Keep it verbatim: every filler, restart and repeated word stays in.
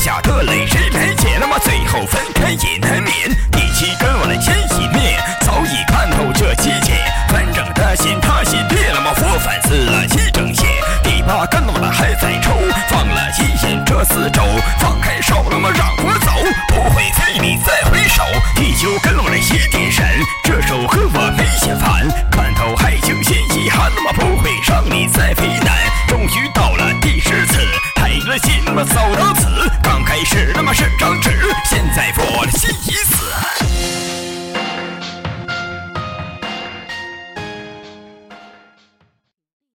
下的泪是没解，那么最后分开也难免。第七根我的前一面早已看透这七界，反正的心他心变，那么我反思了一整夜。第八根我的还在抽，放了一眼这四周，放开手那么让我走，不会再你再回首。第九根我的一点神，这首歌我没写完，看透还有些遗憾，那么不会让你再为难。终于到了第十次的心，那么走到此，刚开始那么是张纸，现在我的心已死。